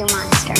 with your monster.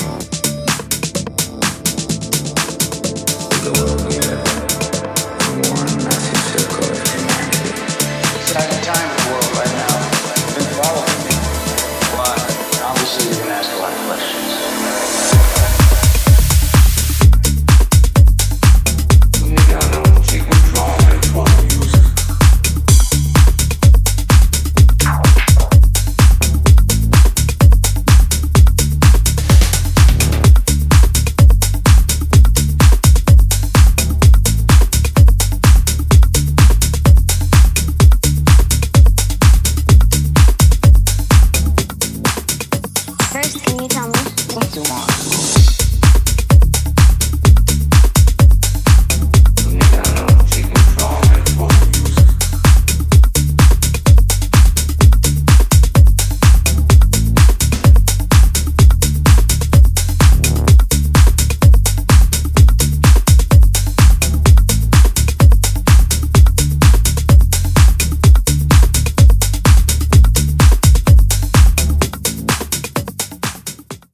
First, can you tell me what you want?